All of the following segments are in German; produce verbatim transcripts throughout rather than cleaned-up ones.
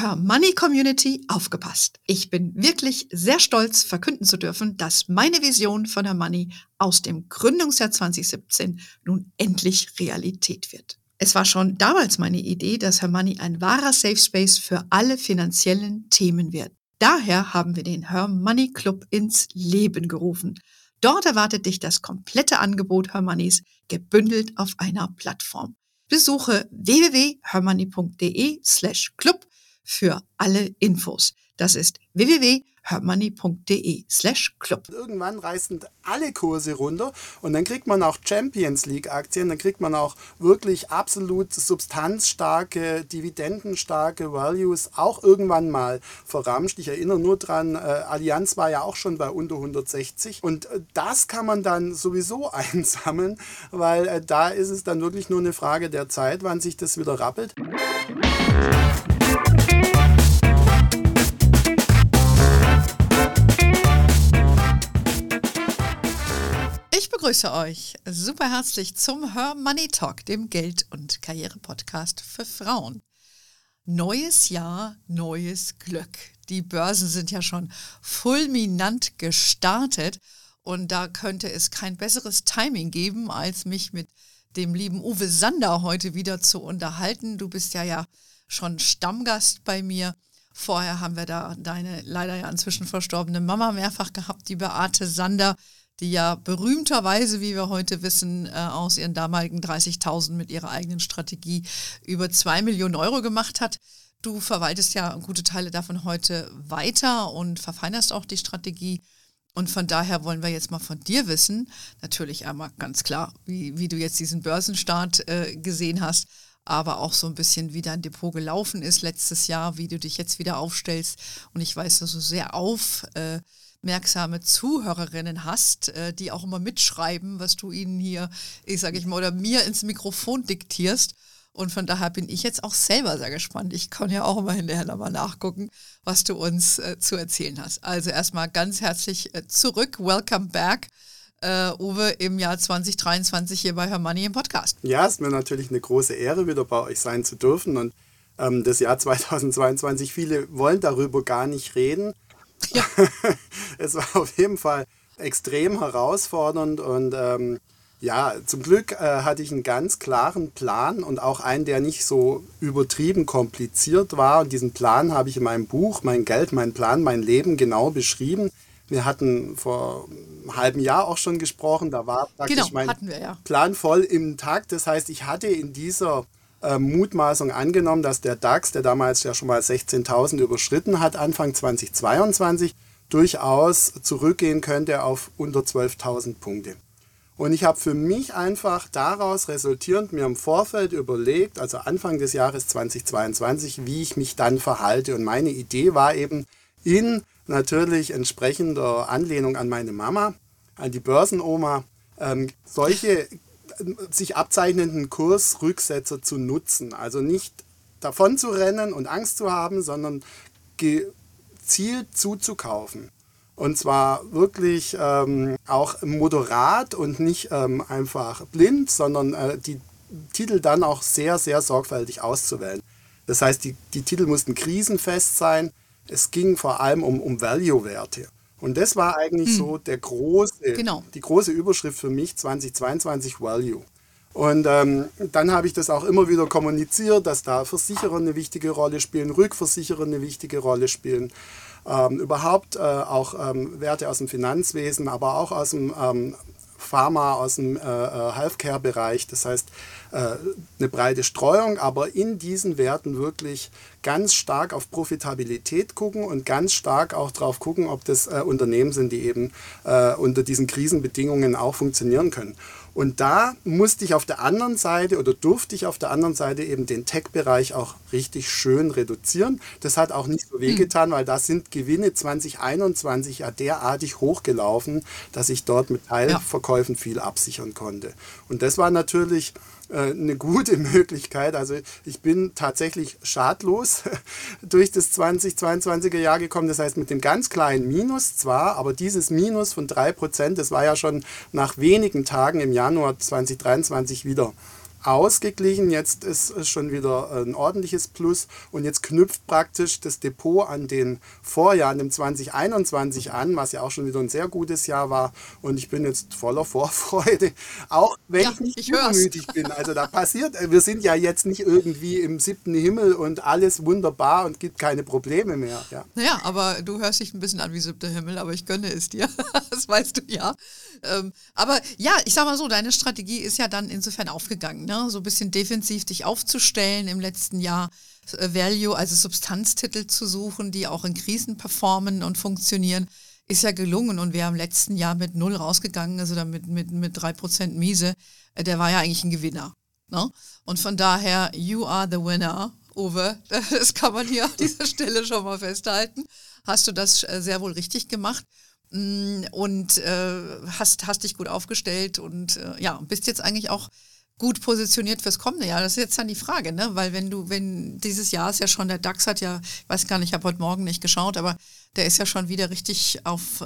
HerMoney Community aufgepasst. Ich bin wirklich sehr stolz, verkünden zu dürfen, dass meine Vision von HerMoney aus dem Gründungsjahr zwanzig siebzehn nun endlich Realität wird. Es war schon damals meine Idee, dass HerMoney ein wahrer Safe Space für alle finanziellen Themen wird. Daher haben wir den HerMoney Club ins Leben gerufen. Dort erwartet dich das komplette Angebot HerMoneys gebündelt auf einer Plattform. Besuche w w w punkt hermoney punkt d e slash club für alle Infos. Das ist w w w punkt hermoney punkt d e slash club. Irgendwann reißen alle Kurse runter und dann kriegt man auch Champions League Aktien, dann kriegt man auch wirklich absolut substanzstarke, dividendenstarke Values auch irgendwann mal verramscht. Ich erinnere nur dran, Allianz war ja auch schon bei unter hundertsechzig und das kann man dann sowieso einsammeln, weil da ist es dann wirklich nur eine Frage der Zeit, wann sich das wieder rappelt. Ich begrüße euch super herzlich zum HerMoney-Talk, dem Geld- und Karriere-Podcast für Frauen. Neues Jahr, neues Glück. Die Börsen sind ja schon fulminant gestartet und da könnte es kein besseres Timing geben, als mich mit dem lieben Uwe Sander heute wieder zu unterhalten. Du bist ja, ja schon Stammgast bei mir. Vorher haben wir da deine leider ja inzwischen verstorbene Mama mehrfach gehabt, die Beate Sander, die ja berühmterweise, wie wir heute wissen, aus ihren damaligen dreißigtausend mit ihrer eigenen Strategie über zwei Millionen Euro gemacht hat. Du verwaltest ja gute Teile davon heute weiter und verfeinerst auch die Strategie. Und von daher wollen wir jetzt mal von dir wissen, natürlich einmal ganz klar, wie, wie du jetzt diesen Börsenstart äh, gesehen hast, aber auch so ein bisschen, wie dein Depot gelaufen ist letztes Jahr, wie du dich jetzt wieder aufstellst. Und ich weiß, dass du sehr auf... Äh, merksame Zuhörerinnen hast, die auch immer mitschreiben, was du ihnen hier, ich sage ich mal, oder mir ins Mikrofon diktierst. Und von daher bin ich jetzt auch selber sehr gespannt. Ich kann ja auch immer hinterher nochmal nachgucken, was du uns äh, zu erzählen hast. Also erstmal ganz herzlich äh, zurück. Welcome back. Uh, Uwe, im Jahr zwanzig dreiundzwanzig hier bei HerMoney im Podcast. Ja, es ist mir natürlich eine große Ehre, wieder bei euch sein zu dürfen. Und ähm, das Jahr zweitausendzweiundzwanzig, viele wollen darüber gar nicht reden. Ja. Es war auf jeden Fall extrem herausfordernd und ähm, ja, zum Glück äh, hatte ich einen ganz klaren Plan und auch einen, der nicht so übertrieben kompliziert war. Und diesen Plan habe ich in meinem Buch, Mein Geld, mein Plan, mein Leben genau beschrieben. Wir hatten vor einem halben Jahr auch schon gesprochen, da war praktisch genau, mein hatten wir, ja. Plan voll im Takt. Das heißt, ich hatte in dieser Äh, Mutmaßung angenommen, dass der DAX, der damals ja schon mal sechzehntausend überschritten hat, Anfang zweitausendzweiundzwanzig durchaus zurückgehen könnte auf unter zwölftausend Punkte. Und ich habe für mich einfach daraus resultierend mir im Vorfeld überlegt, also Anfang des Jahres zweitausendzweiundzwanzig, wie ich mich dann verhalte. Und meine Idee war eben in natürlich entsprechender Anlehnung an meine Mama, an die Börsenoma, ähm, solche sich abzeichnenden Kursrücksetzer zu nutzen. Also nicht davon zu rennen und Angst zu haben, sondern gezielt zuzukaufen. Und zwar wirklich ähm, auch moderat und nicht ähm, einfach blind, sondern äh, die Titel dann auch sehr, sehr sorgfältig auszuwählen. Das heißt, die, die Titel mussten krisenfest sein. Es ging vor allem um, um Value-Werte. Und das war eigentlich hm. so der große, genau. die große Überschrift für mich, zweitausendzweiundzwanzig Value. Und ähm, dann habe ich das auch immer wieder kommuniziert, dass da Versicherer eine wichtige Rolle spielen, Rückversicherer eine wichtige Rolle spielen, ähm, überhaupt äh, auch ähm, Werte aus dem Finanzwesen, aber auch aus dem ähm, Pharma, aus dem äh, Healthcare-Bereich. Das heißt, äh, eine breite Streuung, aber in diesen Werten wirklich ganz stark auf Profitabilität gucken und ganz stark auch drauf gucken, ob das äh, Unternehmen sind, die eben äh, unter diesen Krisenbedingungen auch funktionieren können. Und da musste ich auf der anderen Seite oder durfte ich auf der anderen Seite eben den Tech-Bereich auch richtig schön reduzieren. Das hat auch nicht so wehgetan, weil da sind Gewinne zweitausendeinundzwanzig ja derartig hochgelaufen, dass ich dort mit Teilverkäufen viel absichern konnte. Und das war natürlich äh, eine gute Möglichkeit. Also ich bin tatsächlich schadlos durch das zweitausendzweiundzwanziger Jahr gekommen. Das heißt mit dem ganz kleinen Minus zwar, aber dieses Minus von drei Prozent, das war ja schon nach wenigen Tagen im Jahr Januar zweitausenddreiundzwanzig wieder ausgeglichen. Jetzt ist es schon wieder ein ordentliches Plus und jetzt knüpft praktisch das Depot an den Vorjahr, an dem zwanzig einundzwanzig an, was ja auch schon wieder ein sehr gutes Jahr war, und ich bin jetzt voller Vorfreude, auch wenn ja, ich nicht übermütig bin. Also da passiert, wir sind ja jetzt nicht irgendwie im siebten Himmel und alles wunderbar und gibt keine Probleme mehr. Ja, naja, aber du hörst dich ein bisschen an wie siebter Himmel, aber ich gönne es dir, das weißt du ja. Ähm, aber ja, ich sag mal so, deine Strategie ist ja dann insofern aufgegangen, ne? So ein bisschen defensiv dich aufzustellen im letzten Jahr, äh, Value, also Substanztitel zu suchen, die auch in Krisen performen und funktionieren, ist ja gelungen, und wer im letzten Jahr mit null rausgegangen ist oder mit, mit, mit drei Prozent Miese, äh, der war ja eigentlich ein Gewinner, ne? Und von daher, you are the winner, Uwe, das kann man hier an dieser Stelle schon mal festhalten, hast du das äh, sehr wohl richtig gemacht. Und äh, hast, hast dich gut aufgestellt und äh, ja, bist jetzt eigentlich auch gut positioniert fürs kommende Jahr. Das ist jetzt dann die Frage, ne? Weil wenn du, wenn dieses Jahr ist ja schon, der DAX hat ja, ich weiß gar nicht, ich habe heute Morgen nicht geschaut, aber der ist ja schon wieder richtig auf äh,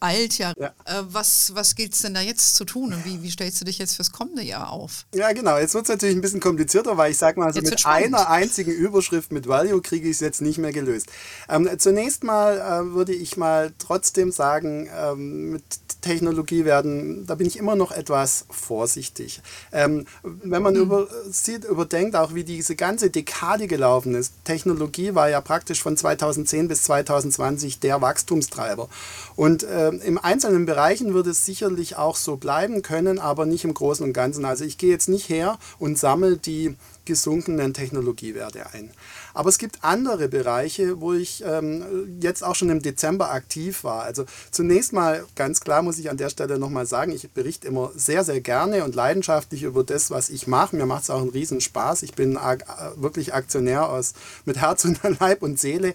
alt. Ja. Ja. Äh, was was gilt es denn da jetzt zu tun und wie, wie stellst du dich jetzt fürs kommende Jahr auf? Ja genau, jetzt wird es natürlich ein bisschen komplizierter, weil ich sage mal, so mit einer einzigen Überschrift mit Value kriege ich es jetzt nicht mehr gelöst. Ähm, zunächst mal äh, würde ich mal trotzdem sagen, ähm, mit Technologie werden, da bin ich immer noch etwas vorsichtig. Ähm, wenn man mhm. über, sieht, überdenkt, auch wie diese ganze Dekade gelaufen ist, Technologie war ja praktisch von zweitausendzehn bis zweitausendzwanzig der Wachstumstreiber. Und äh, in einzelnen Bereichen wird es sicherlich auch so bleiben können, aber nicht im Großen und Ganzen. Also ich gehe jetzt nicht her und sammle die gesunkenen Technologiewerte ein. Aber es gibt andere Bereiche, wo ich ähm, jetzt auch schon im Dezember aktiv war. Also zunächst mal ganz klar muss ich an der Stelle nochmal sagen, ich berichte immer sehr, sehr gerne und leidenschaftlich über das, was ich mache. Mir macht es auch einen riesen Spaß. Ich bin ag- wirklich Aktionär aus, mit Herz und Leib und Seele.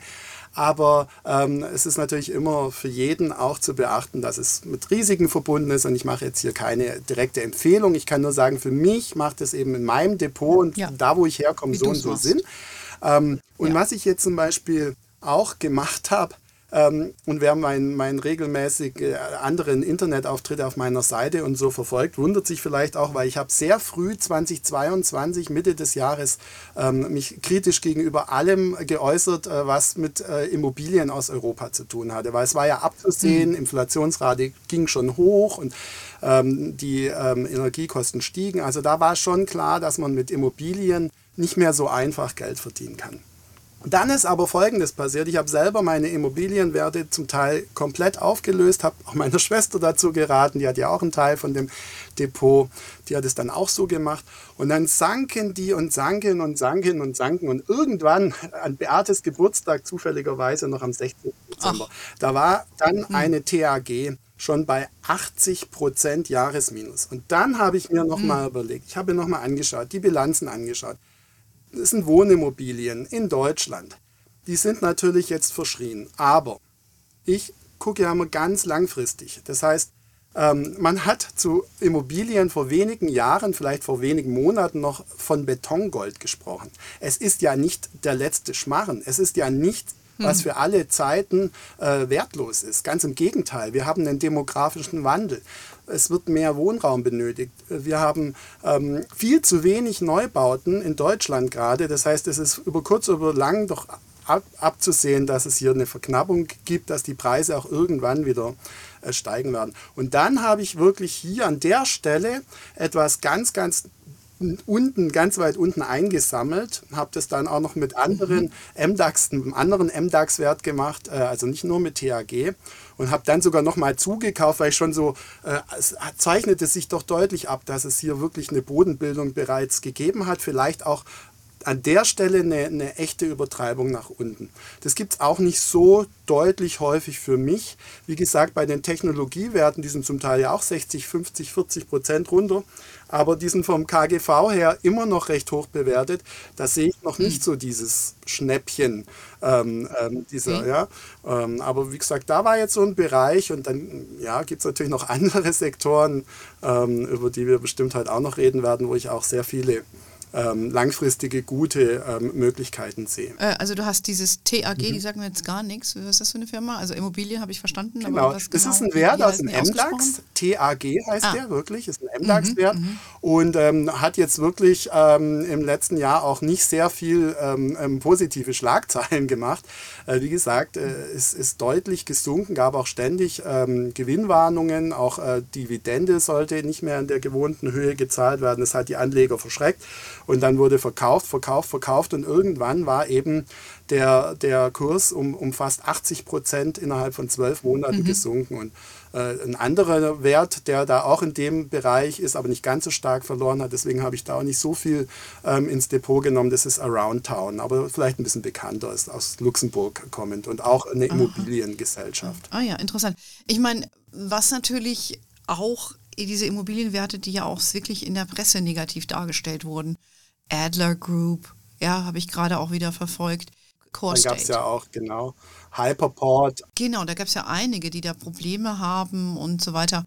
Aber ähm, es ist natürlich immer für jeden auch zu beachten, dass es mit Risiken verbunden ist, und ich mache jetzt hier keine direkte Empfehlung. Ich kann nur sagen, für mich macht es eben in meinem Depot und ja. da, wo ich herkomme, Wie so und so machst. Sinn. Ähm, und ja. was ich jetzt zum Beispiel auch gemacht habe, ähm, und wer meinen mein regelmäßig äh, anderen Internetauftritte auf meiner Seite und so verfolgt, wundert sich vielleicht auch, weil ich habe sehr früh zweitausendzweiundzwanzig, Mitte des Jahres, ähm, mich kritisch gegenüber allem geäußert, äh, was mit äh, Immobilien aus Europa zu tun hatte. Weil es war ja abzusehen, mhm. Inflationsrate ging schon hoch und ähm, die ähm, Energiekosten stiegen. Also da war schon klar, dass man mit Immobilien nicht mehr so einfach Geld verdienen kann. Dann ist aber Folgendes passiert. Ich habe selber meine Immobilienwerte zum Teil komplett aufgelöst, habe auch meiner Schwester dazu geraten, die hat ja auch einen Teil von dem Depot, die hat es dann auch so gemacht. Und dann sanken die und sanken und sanken und sanken. Und irgendwann, an Beates Geburtstag zufälligerweise noch am sechzehnten Dezember, Ach. da war dann hm. eine T A G schon bei achtzig Prozent Jahresminus. Und dann habe ich mir nochmal hm. überlegt, ich habe mir nochmal angeschaut, die Bilanzen angeschaut. Das sind Wohnimmobilien in Deutschland. Die sind natürlich jetzt verschrien, aber ich gucke ja mal ganz langfristig. Das heißt, ähm, man hat zu Immobilien vor wenigen Jahren, vielleicht vor wenigen Monaten noch von Betongold gesprochen. Es ist ja nicht der letzte Schmarren. Es ist ja nicht, was für alle Zeiten äh, wertlos ist. Ganz im Gegenteil, wir haben einen demografischen Wandel. Es wird mehr Wohnraum benötigt. Wir haben ähm, viel zu wenig Neubauten in Deutschland gerade. Das heißt, es ist über kurz oder lang doch ab, abzusehen, dass es hier eine Verknappung gibt, dass die Preise auch irgendwann wieder äh, steigen werden. Und dann habe ich wirklich hier an der Stelle etwas ganz, ganz unten, ganz weit unten eingesammelt, habe das dann auch noch mit anderen M DAX, einem anderen M DAX-Wert gemacht, also nicht nur mit T A G, und habe dann sogar nochmal zugekauft, weil ich schon so, äh, es zeichnete sich doch deutlich ab, dass es hier wirklich eine Bodenbildung bereits gegeben hat, vielleicht auch an der Stelle eine, eine echte Übertreibung nach unten. Das gibt es auch nicht so deutlich häufig für mich. Wie gesagt, bei den Technologiewerten, die sind zum Teil ja auch sechzig, fünfzig, vierzig Prozent runter, aber die sind vom K G V her immer noch recht hoch bewertet. Da sehe ich noch nicht so dieses Schnäppchen. Ähm, ähm, dieser, okay. ja. ähm, aber wie gesagt, da war jetzt so ein Bereich, und dann ja, gibt es natürlich noch andere Sektoren, ähm, über die wir bestimmt halt auch noch reden werden, wo ich auch sehr viele Ähm, langfristige, gute ähm, Möglichkeiten sehen. Äh, also du hast dieses T A G, mhm. die sagen mir jetzt gar nichts. Was ist das für eine Firma? Also Immobilien habe ich verstanden. Genau, aber das genau ist ein Wert aus dem M DAX. T A G heißt ah. der wirklich, ist ein M DAX-Wert mhm, und ähm, hat jetzt wirklich ähm, im letzten Jahr auch nicht sehr viel ähm, positive Schlagzeilen gemacht. Äh, wie gesagt, äh, es ist deutlich gesunken, gab auch ständig ähm, Gewinnwarnungen, auch äh, Dividende sollte nicht mehr in der gewohnten Höhe gezahlt werden. Das hat die Anleger verschreckt und dann wurde verkauft, verkauft, verkauft und irgendwann war eben der, der Kurs um, um fast achtzig Prozent innerhalb von zwölf Monaten mhm. gesunken. Und äh, ein anderer Wert, der da auch in dem Bereich ist, aber nicht ganz so stark verloren hat, deswegen habe ich da auch nicht so viel ähm, ins Depot genommen, das ist Aroundtown, aber vielleicht ein bisschen bekannter, ist aus Luxemburg kommend und auch eine Aha. Immobiliengesellschaft. Ah ja, interessant. Ich meine, was natürlich auch diese Immobilienwerte, die ja auch wirklich in der Presse negativ dargestellt wurden, Adler Group, ja, habe ich gerade auch wieder verfolgt, Core State. Dann gab es ja auch, genau, Hyperport. Genau, da gab es ja einige, die da Probleme haben und so weiter.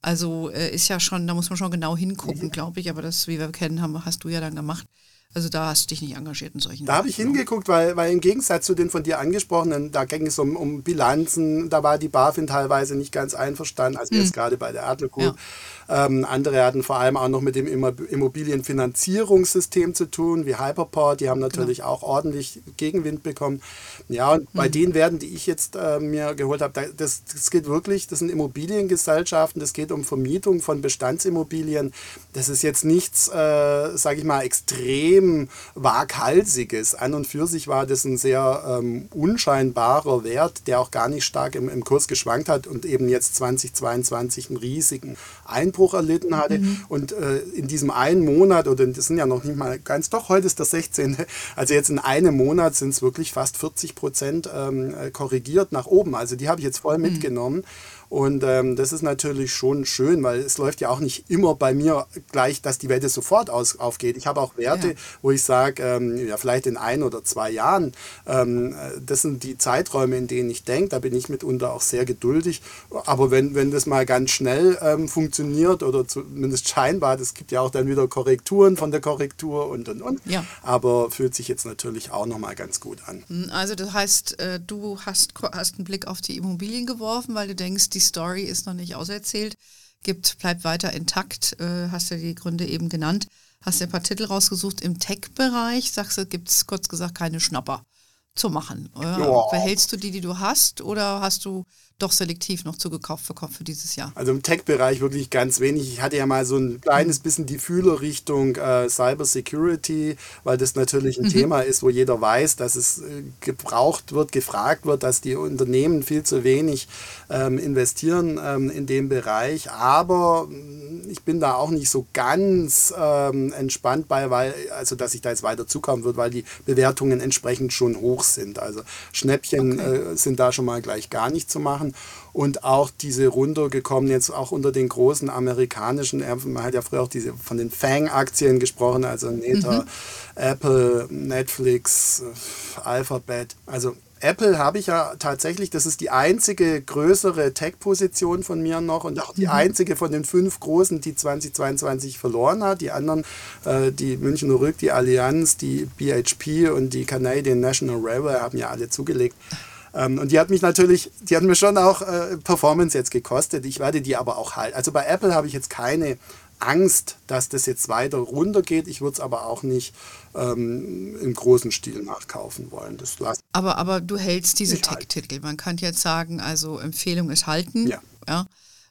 Also äh, ist ja schon, da muss man schon genau hingucken, mhm. glaube ich. Aber das, wie wir kennen haben, hast du ja dann gemacht. Also da hast du dich nicht engagiert in solchen. Da habe ich hingeguckt, weil, weil im Gegensatz zu den von dir angesprochenen, da ging es um, um Bilanzen, da war die BaFin teilweise nicht ganz einverstanden, also mhm. jetzt gerade bei der Adler Group. Ja. Ähm, andere hatten vor allem auch noch mit dem Immobilienfinanzierungssystem zu tun, wie Hyperport, die haben natürlich genau. auch ordentlich Gegenwind bekommen. Ja, und mhm. bei den Werten, die ich jetzt äh, mir geholt habe, das, das geht wirklich, das sind Immobiliengesellschaften, das geht um Vermietung von Bestandsimmobilien. Das ist jetzt nichts, äh, sage ich mal, extrem waghalsiges. An und für sich war das ein sehr ähm, unscheinbarer Wert, der auch gar nicht stark im, im Kurs geschwankt hat und eben jetzt zweitausendzweiundzwanzig einen riesigen Einbruch erlitten hatte. Mhm. Und äh, in diesem einen Monat, oder das sind ja noch nicht mal ganz, doch heute ist der sechzehnte Also jetzt in einem Monat sind es wirklich fast vierzig Prozent ähm, korrigiert nach oben. Also die habe ich jetzt voll mhm. mitgenommen. Und ähm, das ist natürlich schon schön, weil es läuft ja auch nicht immer bei mir gleich, dass die Wette sofort aus, aufgeht. Ich habe auch Werte, ja. wo ich sage, ähm, ja, vielleicht in ein oder zwei Jahren, ähm, das sind die Zeiträume, in denen ich denke, da bin ich mitunter auch sehr geduldig. Aber wenn, wenn das mal ganz schnell ähm, funktioniert oder zumindest scheinbar, es gibt ja auch dann wieder Korrekturen von der Korrektur und, und, und. Ja. Aber fühlt sich jetzt natürlich auch nochmal ganz gut an. Also das heißt, du hast, hast einen Blick auf die Immobilien geworfen, weil du denkst, die Story ist noch nicht auserzählt, gibt, bleibt weiter intakt, äh, hast ja die Gründe eben genannt, hast ja ein paar Titel rausgesucht im Tech-Bereich, sagst du, gibt es kurz gesagt keine Schnapper zu machen. Äh, behältst du die, die du hast, oder hast du doch selektiv noch zugekauft verkauft für dieses Jahr? Also im Tech-Bereich wirklich ganz wenig. Ich hatte ja mal so ein kleines bisschen die Fühler Richtung äh, Cyber Security, weil das natürlich ein mhm. Thema ist, wo jeder weiß, dass es äh, gebraucht wird, gefragt wird, dass die Unternehmen viel zu wenig ähm, investieren ähm, in dem Bereich. Aber ich bin da auch nicht so ganz ähm, entspannt bei, weil, also dass ich da jetzt weiter zukommen würde, weil die Bewertungen entsprechend schon hoch sind. Also Schnäppchen okay. äh, sind da schon mal gleich gar nicht zu machen. Und auch diese runtergekommen, jetzt auch unter den großen amerikanischen, man hat ja früher auch diese von den Fang-Aktien gesprochen, also Meta, mhm. Apple, Netflix, Alphabet. Also Apple habe ich ja tatsächlich, das ist die einzige größere Tech-Position von mir noch und auch die einzige von den fünf großen, die zweitausendzweiundzwanzig verloren hat. Die anderen, äh, die Münchener Rück, die Allianz, die B H P und die Canadian National Railway haben ja alle zugelegt. Und die hat mich natürlich, die hat mir schon auch äh, Performance jetzt gekostet. Ich werde die aber auch halten. Also bei Apple habe ich jetzt keine Angst, dass das jetzt weiter runtergeht. Ich würde es aber auch nicht ähm, im großen Stil nachkaufen wollen. Das aber, aber du hältst diese Tech-Titel. Man kann jetzt sagen, also Empfehlung ist halten. Ja. ja.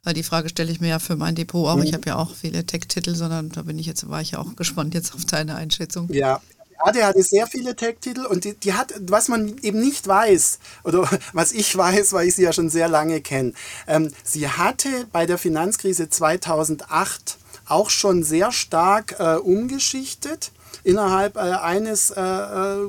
Weil die Frage stelle ich mir ja für mein Depot, aber mhm. ich habe ja auch viele Tech-Titel, sondern da bin ich jetzt, war ich ja auch gespannt jetzt auf deine Einschätzung. Ja. Ja, der hatte sehr viele Tech-Titel und die, die hat, was man eben nicht weiß, oder was ich weiß, weil ich sie ja schon sehr lange kenne, ähm, sie hatte bei der Finanzkrise zweitausendacht auch schon sehr stark äh, umgeschichtet innerhalb äh, eines äh, äh,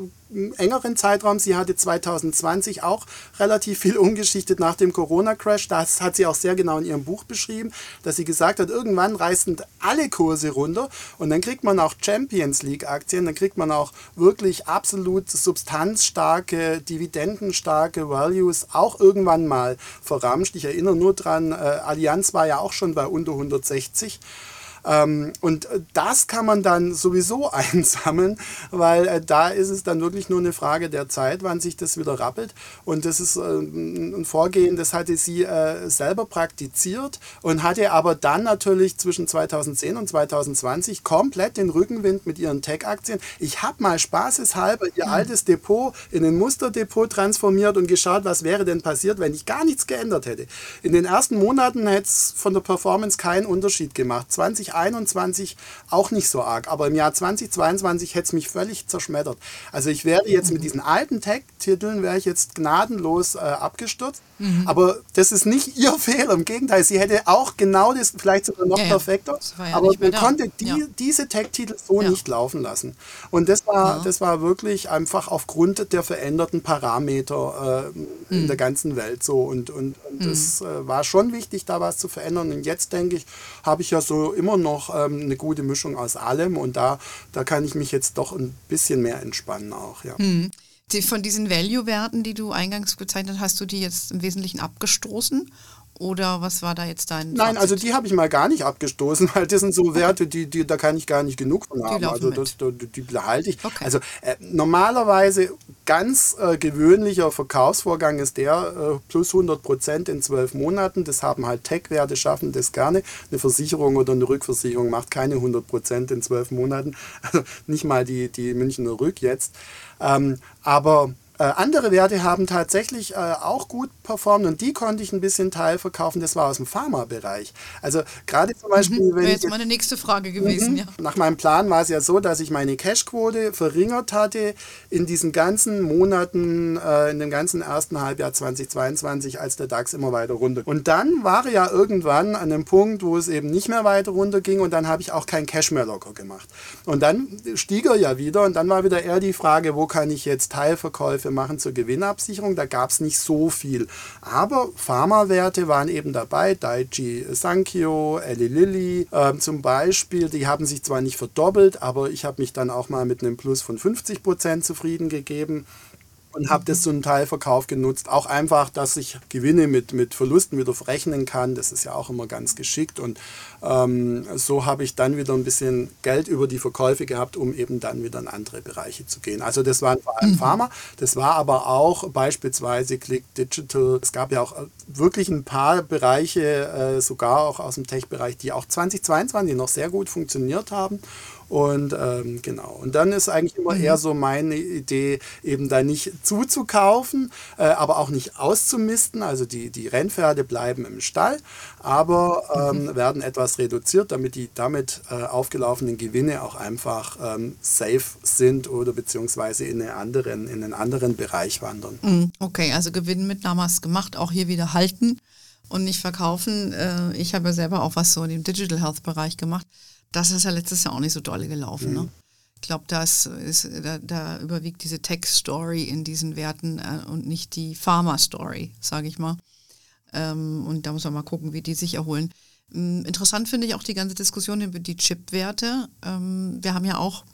engeren Zeitraum. Sie hatte zweitausendzwanzig auch relativ viel umgeschichtet nach dem Corona-Crash. Das hat sie auch sehr genau in ihrem Buch beschrieben, dass sie gesagt hat, irgendwann reißen alle Kurse runter und dann kriegt man auch Champions League Aktien, dann kriegt man auch wirklich absolut substanzstarke, dividendenstarke Values auch irgendwann mal verramscht. Ich erinnere nur dran, äh, Allianz war ja auch schon bei unter hundertsechzig Und das kann man dann sowieso einsammeln, weil da ist es dann wirklich nur eine Frage der Zeit, wann sich das wieder rappelt. Und das ist ein Vorgehen, das hatte sie selber praktiziert und hatte aber dann natürlich zwischen zweitausendzehn und zweitausendzwanzig komplett den Rückenwind mit ihren Tech-Aktien. Ich habe mal spaßeshalber ihr altes Depot in ein Musterdepot transformiert und geschaut, was wäre denn passiert, wenn ich gar nichts geändert hätte. In den ersten Monaten hätte es von der Performance keinen Unterschied gemacht. zwanzig einundzwanzig auch nicht so arg, aber im Jahr zweitausendzweiundzwanzig hätte es mich völlig zerschmettert. Also ich wäre jetzt mit diesen alten Tech-Titeln wäre ich jetzt gnadenlos äh, abgestürzt, mhm. aber das ist nicht ihr Fehler, im Gegenteil, sie hätte auch genau das, vielleicht sogar noch ja, perfekter, ja, aber man da. konnte die, ja. diese Tech-Titel so ja. nicht laufen lassen. Und das war, ja. das war wirklich einfach aufgrund der veränderten Parameter äh, mhm. in der ganzen Welt so und, und, und mhm. das äh, war schon wichtig, da was zu verändern, und jetzt denke ich, habe ich ja so immer noch ähm, eine gute Mischung aus allem, und da, da kann ich mich jetzt doch ein bisschen mehr entspannen auch, ja. Mhm. Die, von diesen Value-Werten, die du eingangs bezeichnet hast, hast du die jetzt im Wesentlichen abgestoßen? Oder was war da jetzt dein Fazit? Nein, also die habe ich mal gar nicht abgestoßen, weil das sind so Werte, die, die da kann ich gar nicht genug von haben. Die also das, die, die behalte ich. Okay. Also äh, normalerweise ganz äh, gewöhnlicher Verkaufsvorgang ist der äh, plus hundert Prozent in zwölf Monaten. Das haben halt Tech-Werte, schaffen das gerne. Eine Versicherung oder eine Rückversicherung macht keine hundert Prozent in zwölf Monaten. Also nicht mal die, die Münchener Rück jetzt. Ähm, aber... Äh, andere Werte haben tatsächlich äh, auch gut performt, und die konnte ich ein bisschen teilverkaufen. Das war aus dem Pharma-Bereich. Also gerade zum Beispiel... Mhm, wäre jetzt ich, meine nächste Frage gewesen, mhm, ja. Nach meinem Plan war es ja so, dass ich meine Cashquote verringert hatte in diesen ganzen Monaten, äh, in dem ganzen ersten Halbjahr zweitausendzweiundzwanzig, als der DAX immer weiter runter. Und dann war er ja irgendwann an einem Punkt, wo es eben nicht mehr weiter runter ging, und dann habe ich auch kein Cash mehr locker gemacht. Und dann stieg er ja wieder, und dann war wieder eher die Frage, wo kann ich jetzt Teilverkäufe machen zur Gewinnabsicherung, da gab es nicht so viel. Aber Pharmawerte waren eben dabei, Daiichi Sankyo, Eli Lilly äh, zum Beispiel, die haben sich zwar nicht verdoppelt, aber ich habe mich dann auch mal mit einem Plus von fünfzig Prozent zufrieden gegeben und habe das zum Teilverkauf genutzt. Auch einfach, dass ich Gewinne mit, mit Verlusten wieder verrechnen kann, das ist ja auch immer ganz geschickt, und ähm, so habe ich dann wieder ein bisschen Geld über die Verkäufe gehabt, um eben dann wieder in andere Bereiche zu gehen. Also das waren vor allem mhm. Pharma, das war aber auch beispielsweise Click Digital. Es gab ja auch wirklich ein paar Bereiche, äh, sogar auch aus dem Tech-Bereich, die auch zweitausendzweiundzwanzig noch sehr gut funktioniert haben. Und ähm, genau, und dann ist eigentlich immer mhm. eher so meine Idee, eben da nicht zuzukaufen, äh, aber auch nicht auszumisten. Also die, die Rennpferde bleiben im Stall, aber ähm, mhm. werden etwas reduziert, damit die damit äh, aufgelaufenen Gewinne auch einfach ähm, safe sind oder beziehungsweise in, eine anderen, in einen anderen Bereich wandern. Mhm. Okay, also Gewinnmitnahme hast gemacht, auch hier wieder halten und nicht verkaufen. Äh, ich habe ja selber auch was so in dem Digital Health Bereich gemacht. Das ist ja letztes Jahr auch nicht so dolle gelaufen. Mhm. Ne? Ich glaube, das ist, da, da überwiegt diese Tech-Story in diesen Werten äh, und nicht die Pharma-Story, sage ich mal. Ähm, und da muss man mal gucken, wie die sich erholen. Ähm, interessant finde ich auch die ganze Diskussion über die Chip-Werte. Ähm, wir haben ja auch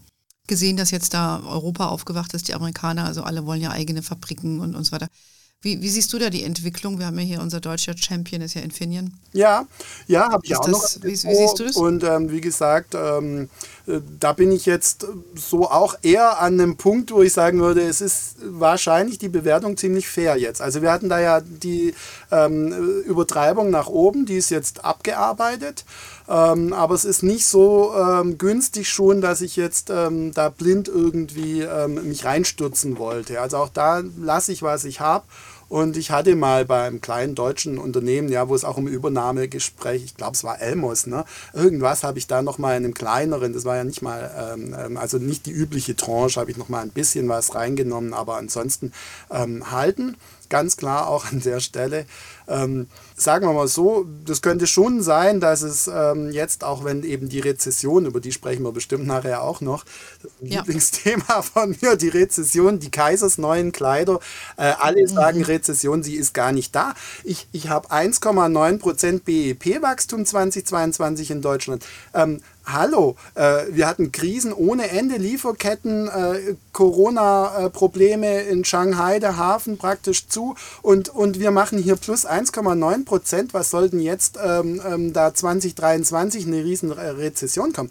gesehen, dass jetzt da Europa aufgewacht ist, die Amerikaner, also alle wollen ja eigene Fabriken und, und so weiter. Wie, wie siehst du da die Entwicklung? Wir haben ja hier unser deutscher Champion, ist ja Infineon. Ja, ja, habe ich auch noch. Wie, wie siehst du das? Und ähm, wie gesagt, ähm, äh, da bin ich jetzt so auch eher an einem Punkt, wo ich sagen würde, es ist wahrscheinlich die Bewertung ziemlich fair jetzt. Also wir hatten da ja die ähm, Übertreibung nach oben, die ist jetzt abgearbeitet. Ähm, aber es ist nicht so ähm, günstig schon, dass ich jetzt ähm, da blind irgendwie ähm, mich reinstürzen wollte. Also auch da lasse ich, was ich habe. Und ich hatte mal beim kleinen deutschen Unternehmen, ja, wo es auch um Übernahmegespräch, ich glaube, es war Elmos, ne? Irgendwas habe ich da nochmal in einem kleineren, das war ja nicht mal, ähm, also nicht die übliche Tranche, habe ich nochmal ein bisschen was reingenommen, aber ansonsten ähm, halten. Ganz klar auch an der Stelle. Ähm, sagen wir mal so, das könnte schon sein, dass es ähm, jetzt, auch wenn eben die Rezession, über die sprechen wir bestimmt nachher auch noch, das ist ein ja. Lieblingsthema von mir, die Rezession, die Kaisers neuen Kleider, äh, alle sagen mhm. Rezession, sie ist gar nicht da. Ich, ich habe eins Komma neun Prozent B E P-Wachstum zweitausendzweiundzwanzig in Deutschland. Ähm, hallo, äh, wir hatten Krisen ohne Ende, Lieferketten, äh, Corona-Probleme in Shanghai, der Hafen praktisch zu, und, und wir machen hier plus eins Komma neun Prozent. Was sollten jetzt ähm, ähm, da zwanzig dreiundzwanzig eine riesen Rezession kommen?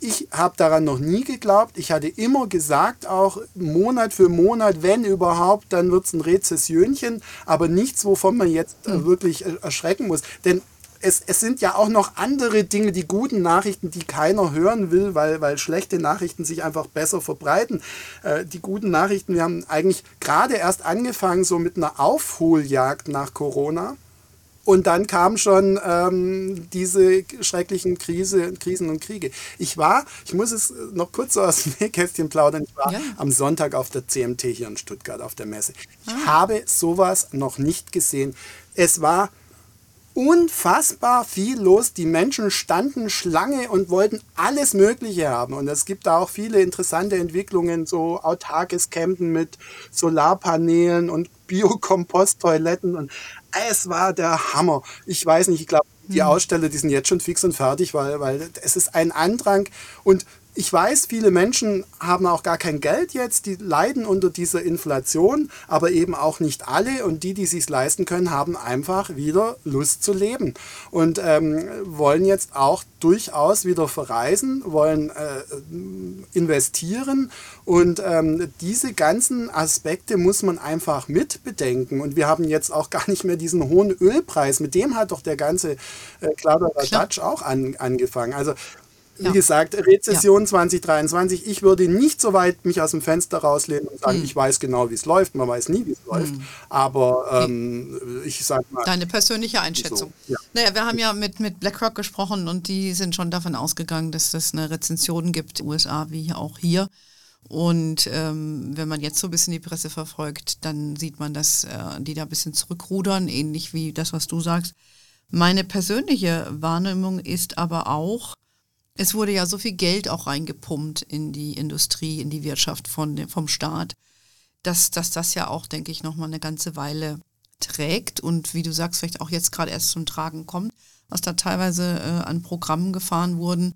Ich habe daran noch nie geglaubt. Ich hatte immer gesagt, auch Monat für Monat, wenn überhaupt, dann wird es ein Rezessionchen, aber nichts, wovon man jetzt äh, wirklich äh, erschrecken muss. Denn Es, es sind ja auch noch andere Dinge, die guten Nachrichten, die keiner hören will, weil, weil schlechte Nachrichten sich einfach besser verbreiten. Äh, die guten Nachrichten, wir haben eigentlich gerade erst angefangen so mit einer Aufholjagd nach Corona, und dann kamen schon ähm, diese schrecklichen Krise, Krisen und Kriege. Ich war, ich muss es noch kurz so aus dem Nähkästchen plaudern, ich war ja. am Sonntag auf der C M T hier in Stuttgart auf der Messe. Ich ah. habe sowas noch nicht gesehen. Es war unfassbar viel los. Die Menschen standen Schlange und wollten alles Mögliche haben. Und es gibt da auch viele interessante Entwicklungen, so autarkes Campen mit Solarpanelen und Biokomposttoiletten. Und es war der Hammer. Ich weiß nicht, ich glaube, die Aussteller, die sind jetzt schon fix und fertig, weil, weil es ist ein Andrang. Und ich weiß, viele Menschen haben auch gar kein Geld jetzt, die leiden unter dieser Inflation, aber eben auch nicht alle, und die, die es sich leisten können, haben einfach wieder Lust zu leben und ähm, wollen jetzt auch durchaus wieder verreisen, wollen äh, investieren, und ähm, diese ganzen Aspekte muss man einfach mit bedenken, und wir haben jetzt auch gar nicht mehr diesen hohen Ölpreis, mit dem hat doch der ganze äh, Kladderadatsch auch an, angefangen, also Wie ja. gesagt, Rezession ja. zwanzig dreiundzwanzig, ich würde nicht so weit mich aus dem Fenster rauslehnen und sagen, hm. ich weiß genau, wie es läuft, man weiß nie, wie es läuft, hm. aber ähm, ich sag mal... Deine persönliche Einschätzung. So. Ja. Naja, wir haben ja mit, mit BlackRock gesprochen, und die sind schon davon ausgegangen, dass es eine Rezession gibt in den U S A, wie auch hier, und ähm, wenn man jetzt so ein bisschen die Presse verfolgt, dann sieht man, dass äh, die da ein bisschen zurückrudern, ähnlich wie das, was du sagst. Meine persönliche Wahrnehmung ist aber auch, es wurde ja so viel Geld auch reingepumpt in die Industrie, in die Wirtschaft von, vom Staat, dass, dass das ja auch, denke ich, nochmal eine ganze Weile trägt und, wie du sagst, vielleicht auch jetzt gerade erst zum Tragen kommt, was da teilweise äh, an Programmen gefahren wurden.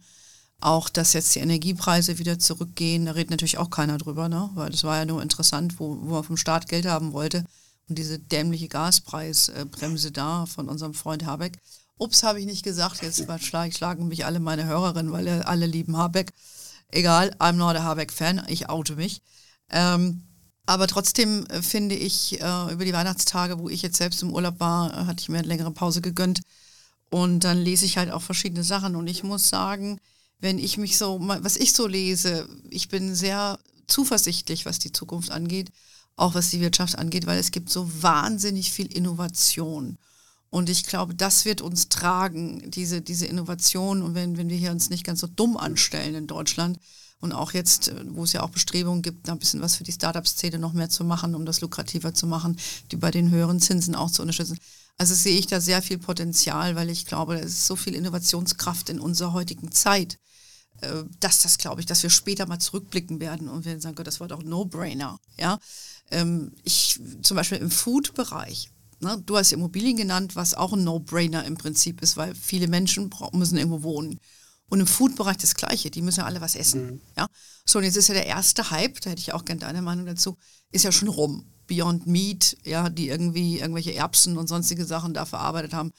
Auch, dass jetzt die Energiepreise wieder zurückgehen, da redet natürlich auch keiner drüber, ne? Weil das war ja nur interessant, wo, wo man vom Staat Geld haben wollte, und diese dämliche Gaspreisbremse da von unserem Freund Habeck. Ups, habe ich nicht gesagt, jetzt schlagen mich alle meine Hörerinnen, weil alle lieben Habeck. Egal, I'm not a Habeck-Fan, ich oute mich. Ähm, aber trotzdem finde ich, äh, über die Weihnachtstage, wo ich jetzt selbst im Urlaub war, hatte ich mir eine längere Pause gegönnt. Und dann lese ich halt auch verschiedene Sachen. Und ich muss sagen, wenn ich mich so, was ich so lese, ich bin sehr zuversichtlich, was die Zukunft angeht, auch was die Wirtschaft angeht, weil es gibt so wahnsinnig viel Innovation. Und ich glaube, das wird uns tragen, diese, diese Innovation. Und wenn, wenn wir hier uns nicht ganz so dumm anstellen in Deutschland, und auch jetzt, wo es ja auch Bestrebungen gibt, da ein bisschen was für die Startup-Szene noch mehr zu machen, um das lukrativer zu machen, die bei den höheren Zinsen auch zu unterstützen. Also sehe ich da sehr viel Potenzial, weil ich glaube, es ist so viel Innovationskraft in unserer heutigen Zeit, dass das, glaube ich, dass wir später mal zurückblicken werden und wir sagen, Gott, das war doch ein No-Brainer. Ja? Ich, zum Beispiel im Food-Bereich. Du hast Immobilien genannt, was auch ein No-Brainer im Prinzip ist, weil viele Menschen müssen irgendwo wohnen. Und im Food-Bereich das Gleiche, die müssen ja alle was essen. Mhm. Ja? So, und jetzt ist ja der erste Hype, da hätte ich auch gerne deine Meinung dazu, ist ja schon rum. Beyond Meat, ja, die irgendwie irgendwelche Erbsen und sonstige Sachen da verarbeitet haben.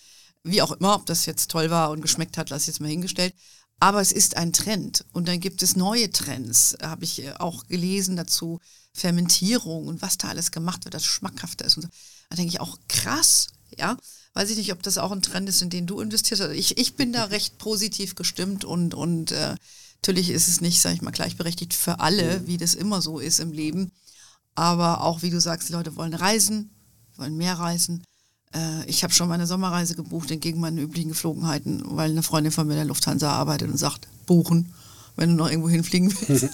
Wie auch immer, ob das jetzt toll war und geschmeckt hat, lasse ich jetzt mal hingestellt. Aber es ist ein Trend, und dann gibt es neue Trends, habe ich auch gelesen dazu, Fermentierung und was da alles gemacht wird, das schmackhafter ist und so. Da denke ich auch, krass, ja, weiß ich nicht, ob das auch ein Trend ist, in den du investierst. Also ich, ich bin da recht positiv gestimmt, und, und äh, natürlich ist es nicht, sage ich mal, gleichberechtigt für alle, wie das immer so ist im Leben, aber auch, wie du sagst, die Leute wollen reisen, wollen mehr reisen. Äh, ich habe schon meine Sommerreise gebucht, entgegen meinen üblichen Gepflogenheiten, weil eine Freundin von mir in der Lufthansa arbeitet und sagt, buchen, wenn du noch irgendwo hinfliegen willst.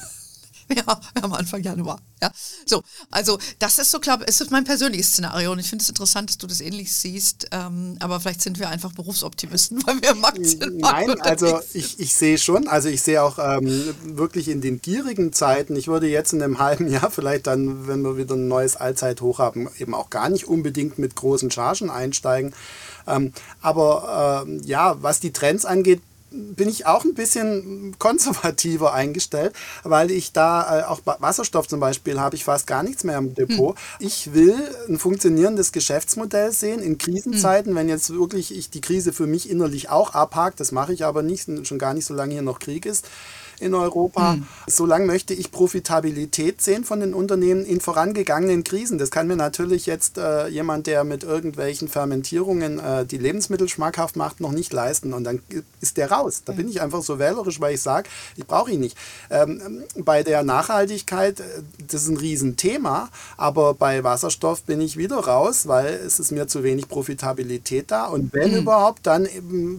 Ja, am Anfang Januar. Ja. So, also das ist so klar, es ist mein persönliches Szenario, und ich finde es interessant, dass du das ähnlich siehst, ähm, aber vielleicht sind wir einfach Berufsoptimisten, weil wir im Aktienmarkt Nein, also ich, ich sehe schon, also ich sehe auch ähm, wirklich in den gierigen Zeiten, ich würde jetzt in einem halben Jahr vielleicht dann, wenn wir wieder ein neues Allzeithoch haben, eben auch gar nicht unbedingt mit großen Chargen einsteigen, ähm, aber ähm, ja, was die Trends angeht, bin ich auch ein bisschen konservativer eingestellt, weil ich da, äh, auch bei Wasserstoff zum Beispiel, habe ich fast gar nichts mehr im Depot. Hm. Ich will ein funktionierendes Geschäftsmodell sehen in Krisenzeiten, hm. wenn jetzt wirklich ich die Krise für mich innerlich auch abhakt, das mache ich aber nicht, schon gar nicht, solange hier noch Krieg ist in Europa. Hm. Solange möchte ich Profitabilität sehen von den Unternehmen in vorangegangenen Krisen. Das kann mir natürlich jetzt äh, jemand, der mit irgendwelchen Fermentierungen äh, die Lebensmittel schmackhaft macht, noch nicht leisten. Und dann ist der raus. Da bin ich einfach so wählerisch, weil ich sage, ich brauche ihn nicht. Ähm, bei der Nachhaltigkeit, das ist ein Riesenthema, aber bei Wasserstoff bin ich wieder raus, weil es ist mir zu wenig Profitabilität da. Und wenn hm. überhaupt, dann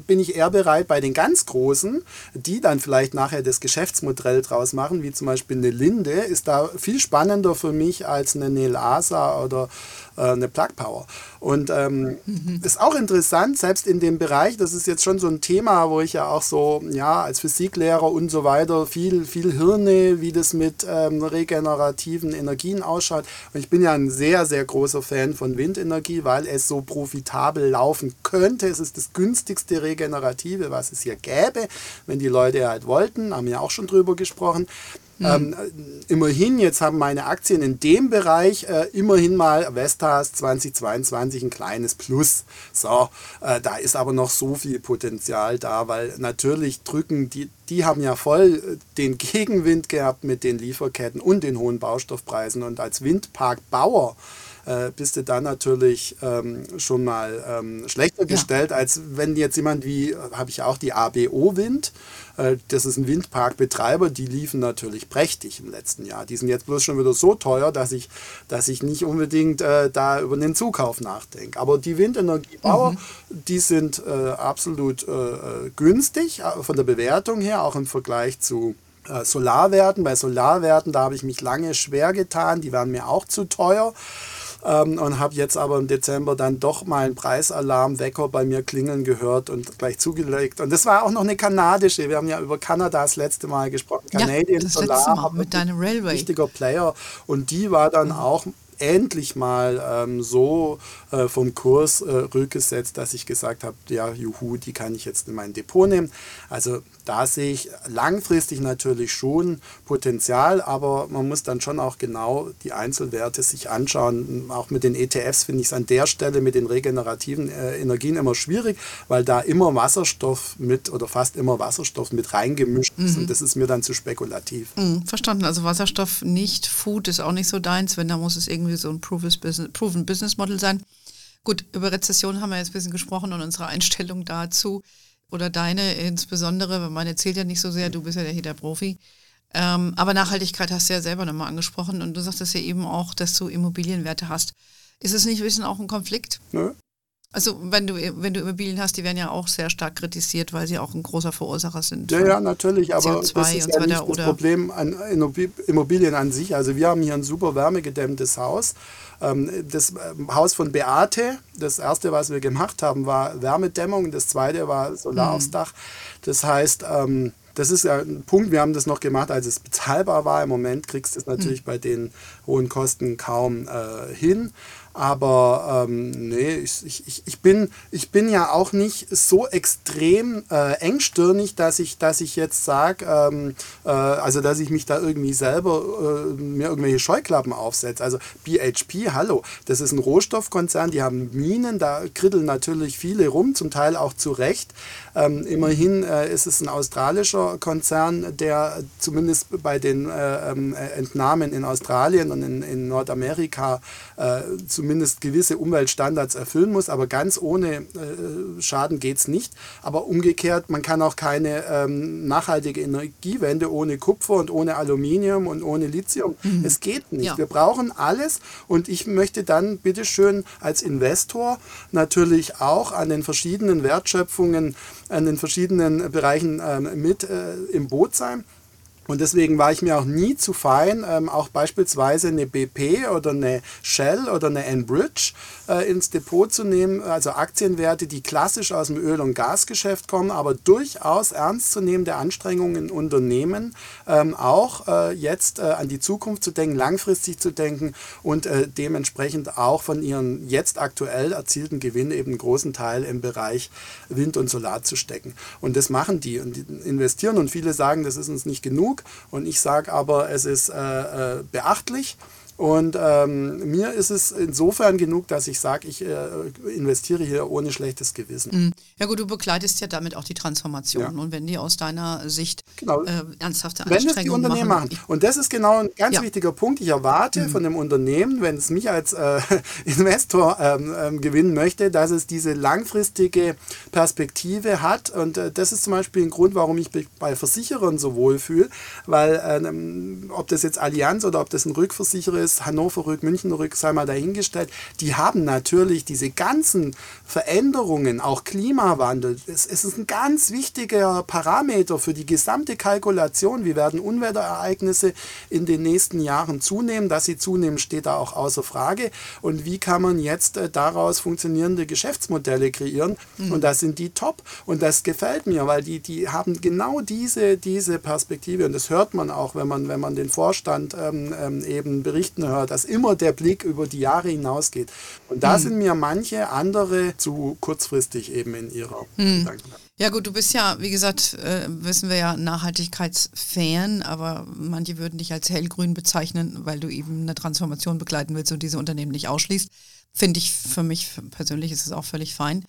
bin ich eher bereit bei den ganz Großen, die dann vielleicht nachher das Geschäft Geschäftsmodell draus machen, wie zum Beispiel eine Linde, ist da viel spannender für mich als eine Nel A S A oder äh, eine Plug Power. Und ähm, mhm. ist auch interessant, selbst in dem Bereich, das ist jetzt schon so ein Thema, wo ich ja auch so, ja, als Physiklehrer und so weiter, viel, viel Hirne, wie das mit ähm, regenerativen Energien ausschaut. Und ich bin ja ein sehr, sehr großer Fan von Windenergie, weil es so profitabel laufen könnte. Es ist das günstigste Regenerative, was es hier gäbe, wenn die Leute halt wollten, haben ja auch schon drüber gesprochen. Mhm. Ähm, immerhin, jetzt haben meine Aktien in dem Bereich äh, immerhin mal Vestas zwanzig zweiundzwanzig ein kleines Plus. So, äh, da ist aber noch so viel Potenzial da, weil natürlich drücken, die, die haben ja voll den Gegenwind gehabt mit den Lieferketten und den hohen Baustoffpreisen. Und als Windparkbauer Äh, bist du dann natürlich ähm, schon mal ähm, schlechter ja. gestellt, als wenn jetzt jemand wie, habe ich auch die A B O Wind, äh, das ist ein Windparkbetreiber, die liefen natürlich prächtig im letzten Jahr. Die sind jetzt bloß schon wieder so teuer, dass ich, dass ich nicht unbedingt äh, da über den Zukauf nachdenke. Aber die Windenergiebauer, mhm. die sind äh, absolut äh, günstig, von der Bewertung her, auch im Vergleich zu äh, Solarwerten. Bei Solarwerten, da habe ich mich lange schwer getan, die waren mir auch zu teuer. Ähm, und habe jetzt aber im Dezember dann doch mal einen Preisalarm-Wecker bei mir klingeln gehört und gleich zugelegt. Und das war auch noch eine kanadische, wir haben ja über Kanada das letzte Mal gesprochen, ja, Canadian Solar, mit deinem Railway, richtiger Player. Und die war dann mhm. auch endlich mal ähm, so äh, vom Kurs äh, rückgesetzt, dass ich gesagt habe, ja, juhu, die kann ich jetzt in mein Depot nehmen. Also da sehe ich langfristig natürlich schon Potenzial, aber man muss dann schon auch genau die Einzelwerte sich anschauen. Auch mit den E T Fs finde ich es an der Stelle mit den regenerativen äh, Energien immer schwierig, weil da immer Wasserstoff mit oder fast immer Wasserstoff mit reingemischt ist mhm. und das ist mir dann zu spekulativ. Mhm, verstanden, also Wasserstoff nicht, Food ist auch nicht so deins, wenn da muss es irgendwie so ein Proven Business Model sein. Gut, über Rezession haben wir jetzt ein bisschen gesprochen und unsere Einstellung dazu oder deine insbesondere, weil meine zählt ja nicht so sehr, du bist ja der hier der Profi. Ähm, aber Nachhaltigkeit hast du ja selber nochmal angesprochen und du sagtest ja eben auch, dass du Immobilienwerte hast. Ist es nicht ein bisschen auch ein Konflikt? Nö. Also wenn du, wenn du Immobilien hast, die werden ja auch sehr stark kritisiert, weil sie auch ein großer Verursacher sind. Ja, ja, natürlich, aber C O zwei das ist ja nicht das Problem an Immobilien an sich. Also wir haben hier ein super wärmegedämmtes Haus. Das Haus von Beate, das erste, was wir gemacht haben, war Wärmedämmung. Das zweite war Solar mhm. aufs Dach. Das heißt, das ist ja ein Punkt, wir haben das noch gemacht, als es bezahlbar war. Im Moment kriegst du es natürlich mhm. bei den hohen Kosten kaum äh, hin. Aber ähm, nee, ich, ich, ich, bin, ich bin ja auch nicht so extrem äh, engstirnig, dass ich, dass ich jetzt sage, ähm, äh, also dass ich mich da irgendwie selber äh, mir irgendwelche Scheuklappen aufsetze. Also B H P, hallo, das ist ein Rohstoffkonzern, die haben Minen, da kritteln natürlich viele rum, zum Teil auch zu Recht. Ähm, immerhin äh, ist es ein australischer Konzern, der zumindest bei den äh, äh, Entnahmen in Australien und in, in Nordamerika äh, zu zumindest gewisse Umweltstandards erfüllen muss, aber ganz ohne äh, Schaden geht es nicht. Aber umgekehrt, man kann auch keine ähm, nachhaltige Energiewende ohne Kupfer und ohne Aluminium und ohne Lithium. Mhm. Es geht nicht. Ja. Wir brauchen alles und ich möchte dann bitteschön als Investor natürlich auch an den verschiedenen Wertschöpfungen, an den verschiedenen Bereichen ähm, mit äh, im Boot sein. Und deswegen war ich mir auch nie zu fein, ähm, auch beispielsweise eine B P oder eine Shell oder eine Enbridge äh, ins Depot zu nehmen, also Aktienwerte, die klassisch aus dem Öl- und Gasgeschäft kommen, aber durchaus ernstzunehmende Anstrengungen in Unternehmen, ähm, auch äh, jetzt äh, an die Zukunft zu denken, langfristig zu denken und äh, dementsprechend auch von ihren jetzt aktuell erzielten Gewinnen eben einen großen Teil im Bereich Wind und Solar zu stecken. Und das machen die und die investieren und viele sagen, das ist uns nicht genug und ich sage aber, es ist äh, äh, beachtlich. Und ähm, mir ist es insofern genug, dass ich sage, ich äh, investiere hier ohne schlechtes Gewissen. Ja gut, du begleitest ja damit auch die Transformation. Ja. Und wenn die aus deiner Sicht genau. äh, ernsthafte Anstrengungen machen. Wenn es die Unternehmen machen. machen. Und das ist genau ein ganz ja. wichtiger Punkt. Ich erwarte mhm. von dem Unternehmen, wenn es mich als äh, Investor ähm, ähm, gewinnen möchte, dass es diese langfristige Perspektive hat. Und äh, das ist zum Beispiel ein Grund, warum ich mich bei Versicherern so wohlfühle. Weil ähm, ob das jetzt Allianz oder ob das ein Rückversicherer ist, Hannover Rück, Münchener Rück, sei mal dahingestellt, die haben natürlich diese ganzen Veränderungen, auch Klimawandel, es ist ein ganz wichtiger Parameter für die gesamte Kalkulation, wie werden Unwetterereignisse in den nächsten Jahren zunehmen, dass sie zunehmen, steht da auch außer Frage und wie kann man jetzt daraus funktionierende Geschäftsmodelle kreieren mhm. und das sind die top und das gefällt mir, weil die, die haben genau diese, diese Perspektive und das hört man auch, wenn man, wenn man den Vorstand ähm, ähm, eben berichtet hört, dass immer der Blick über die Jahre hinausgeht. Und da hm. sind mir manche andere zu kurzfristig eben in ihrer hm. Gedanken. Ja gut, du bist ja, wie gesagt, äh, wissen wir ja, Nachhaltigkeitsfan, aber manche würden dich als hellgrün bezeichnen, weil du eben eine Transformation begleiten willst und diese Unternehmen nicht ausschließt. Finde ich, für mich persönlich ist es auch völlig fein.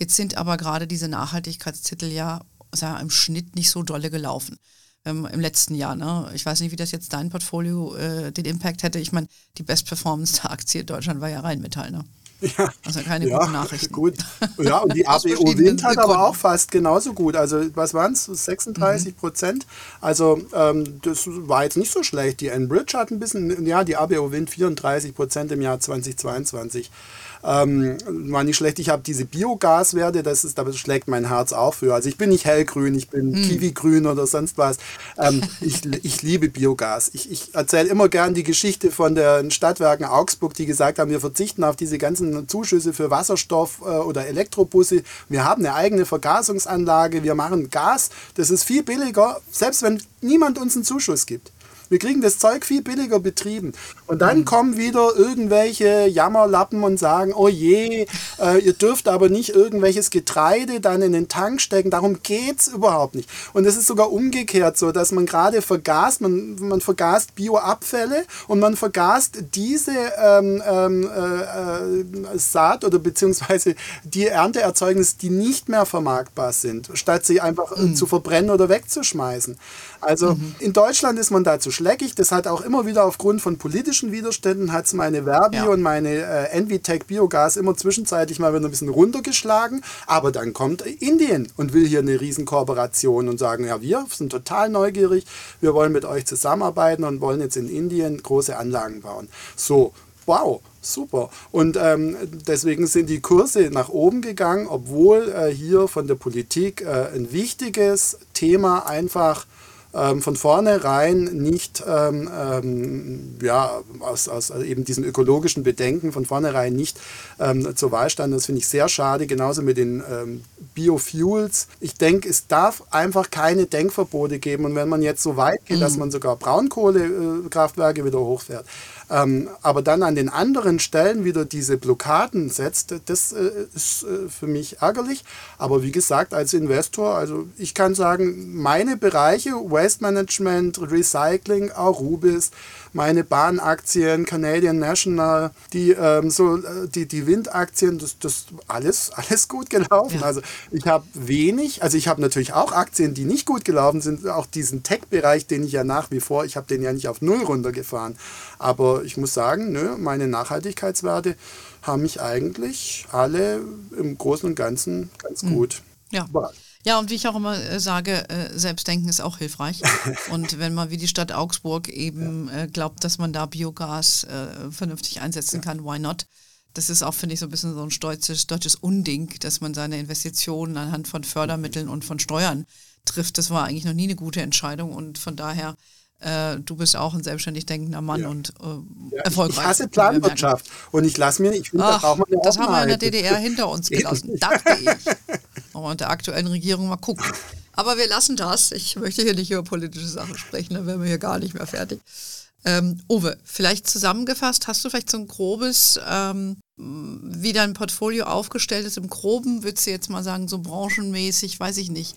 Jetzt sind aber gerade diese Nachhaltigkeitstitel ja, sagen wir, im Schnitt nicht so dolle gelaufen. Im letzten Jahr. Ne? Ich weiß nicht, wie das jetzt dein Portfolio äh, den Impact hätte. Ich meine, die Best-Performance der Aktie in Deutschland war ja Rheinmetall. Ne? Ja. Also keine ja, guten Nachrichten. Gut. Ja, und die A B O Wind hat aber auch fast genauso gut. Also was waren es? sechsunddreißig Prozent. Mhm. Also ähm, das war jetzt nicht so schlecht. Die Enbridge hat ein bisschen, ja, die A B O Wind vierunddreißig Prozent im Jahr zweitausendzweiundzwanzig. Ähm, war nicht schlecht. Ich habe diese Biogaswerte, das ist, da schlägt mein Herz auch für. Also ich bin nicht hellgrün, ich bin mm. Kiwi-grün oder sonst was. Ähm, ich, ich liebe Biogas. Ich, ich erzähle immer gern die Geschichte von den Stadtwerken Augsburg, die gesagt haben, wir verzichten auf diese ganzen Zuschüsse für Wasserstoff äh, oder Elektrobusse. Wir haben eine eigene Vergasungsanlage, wir machen Gas. Das ist viel billiger, selbst wenn niemand uns einen Zuschuss gibt. Wir kriegen das Zeug viel billiger betrieben. Und dann mhm. kommen wieder irgendwelche Jammerlappen und sagen, oh je, äh, ihr dürft aber nicht irgendwelches Getreide dann in den Tank stecken. Darum geht es überhaupt nicht. Und es ist sogar umgekehrt so, dass man gerade vergast, man, man vergast Bioabfälle und man vergast diese ähm, äh, äh, Saat oder beziehungsweise die Ernteerzeugnisse, die nicht mehr vermarktbar sind, statt sie einfach mhm. zu verbrennen oder wegzuschmeißen. Also mhm. in Deutschland ist man dazu schleckig. Das hat auch immer wieder aufgrund von politischen Widerständen hat's meine Verbi ja. und meine äh, Envitec Biogas immer zwischenzeitlich mal wieder ein bisschen runtergeschlagen. Aber dann kommt Indien und will hier eine Riesenkooperation und sagen, ja, wir sind total neugierig, wir wollen mit euch zusammenarbeiten und wollen jetzt in Indien große Anlagen bauen. So, wow. Super. Und ähm, deswegen sind die Kurse nach oben gegangen, obwohl äh, hier von der Politik äh, ein wichtiges Thema einfach von vornherein nicht ähm, ähm, ja, aus, aus eben diesen ökologischen Bedenken von vornherein nicht ähm, zur Wahl stand. Das finde ich sehr schade, genauso mit den ähm, Biofuels. Ich denke, es darf einfach keine Denkverbote geben und wenn man jetzt so weit geht, mhm. dass man sogar Braunkohlekraftwerke wieder hochfährt, ähm, aber dann an den anderen Stellen wieder diese Blockaden setzt, das äh, ist äh, für mich ärgerlich, aber wie gesagt, als Investor, also ich kann sagen, meine Bereiche, Waste Management, Recycling, Arubis, meine Bahnaktien, Canadian National, die, ähm, so, die, die Windaktien, das, das alles, alles gut gelaufen. Ja. Also ich habe wenig, also ich habe natürlich auch Aktien, die nicht gut gelaufen sind, auch diesen Tech-Bereich, den ich ja nach wie vor, ich habe den ja nicht auf Null runtergefahren. Aber ich muss sagen, nö, meine Nachhaltigkeitswerte haben mich eigentlich alle im Großen und Ganzen ganz gut ja. überrascht. Ja, und wie ich auch immer sage, Selbstdenken ist auch hilfreich. Und wenn man wie die Stadt Augsburg eben ja. glaubt, dass man da Biogas vernünftig einsetzen ja. kann, why not? Das ist auch, finde ich, so ein bisschen so ein deutsches, deutsches Unding, dass man seine Investitionen anhand von Fördermitteln und von Steuern trifft. Das war eigentlich noch nie eine gute Entscheidung und von daher Äh, du bist auch ein selbstständig denkender Mann ja. und äh, ja, erfolgreich. Ich hasse Planwirtschaft und ich lasse mir, ich finde, das auch mal eine Das haben wir in der D D R hinter uns gelassen, dachte ich. Und der aktuellen Regierung mal gucken. Aber wir lassen das. Ich möchte hier nicht über politische Sachen sprechen, dann wären wir hier gar nicht mehr fertig. Ähm, Uwe, vielleicht zusammengefasst, hast du vielleicht so ein grobes, ähm, wie dein Portfolio aufgestellt ist? Im Groben würdest du jetzt mal sagen, so branchenmäßig, weiß ich nicht,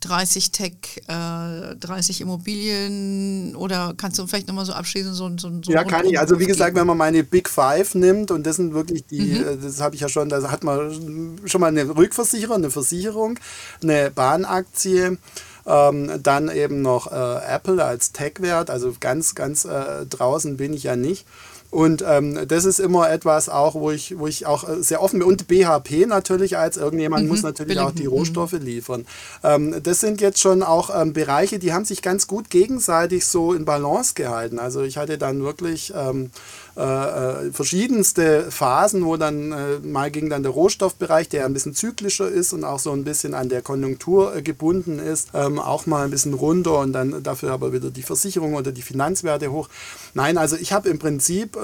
dreißig Tech, äh, dreißig Immobilien, oder kannst du vielleicht nochmal so abschließend so ein... So, so ja, kann ich. Also wie gesagt, wenn man meine Big Five nimmt, und das sind wirklich die, mhm. das habe ich ja schon, da hat man schon mal eine Rückversicherung, eine Versicherung, eine Bahnaktie, Ähm, dann eben noch äh, Apple als Tech-Wert, also ganz, ganz äh, draußen bin ich ja nicht. Und ähm, das ist immer etwas auch, wo ich, wo ich auch sehr offen bin. Und B H P natürlich, als irgendjemand mhm, muss natürlich auch die Rohstoffe liefern. Ähm, das sind jetzt schon auch ähm, Bereiche, die haben sich ganz gut gegenseitig so in Balance gehalten. Also ich hatte dann wirklich ähm, äh, verschiedenste Phasen, wo dann äh, mal ging dann der Rohstoffbereich, der ein bisschen zyklischer ist und auch so ein bisschen an der Konjunktur äh, gebunden ist, ähm, auch mal ein bisschen runter, und dann dafür aber wieder die Versicherung oder die Finanzwerte hoch. Nein, also ich habe im Prinzip